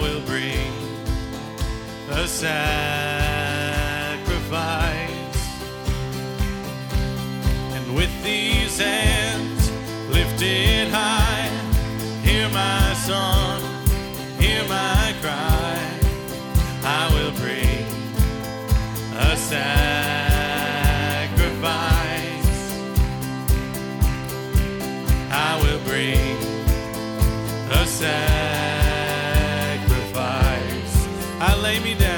will bring a sacrifice, and with these hands lifted high, hear my song, hear my cry. I will bring a sacrifice. I will bring a sacrifice. I lay me down.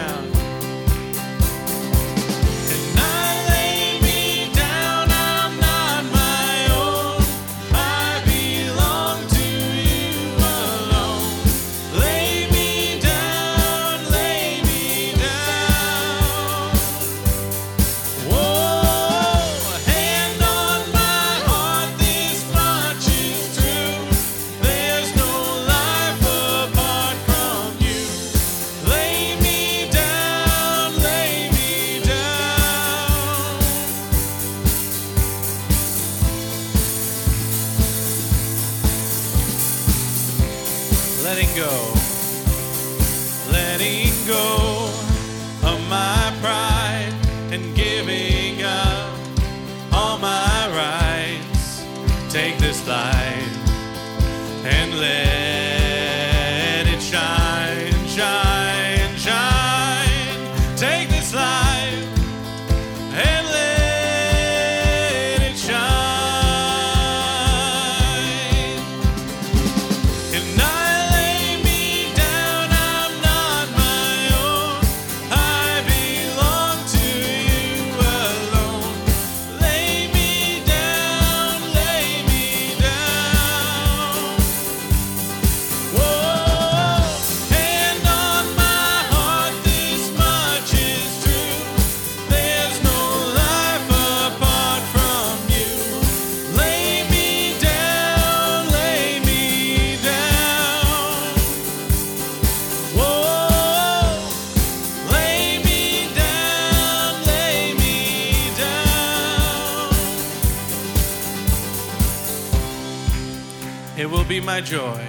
My joy,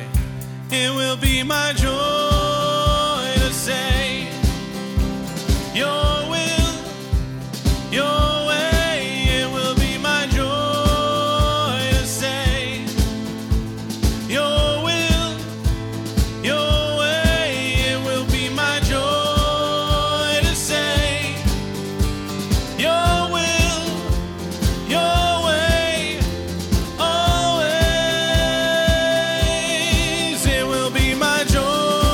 it will be my joy to say, Your will, Your way. It will be my joy to say, Your will, Your way. It will be my joy to say, Your will, Your. Be my joy.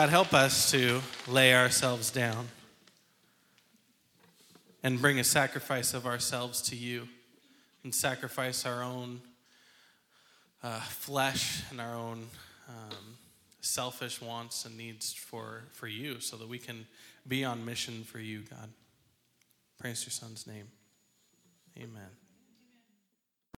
God, help us to lay ourselves down and bring a sacrifice of ourselves to you and sacrifice our own flesh and our own selfish wants and needs for you so that we can be on mission for you, God. Praise your son's name. Amen.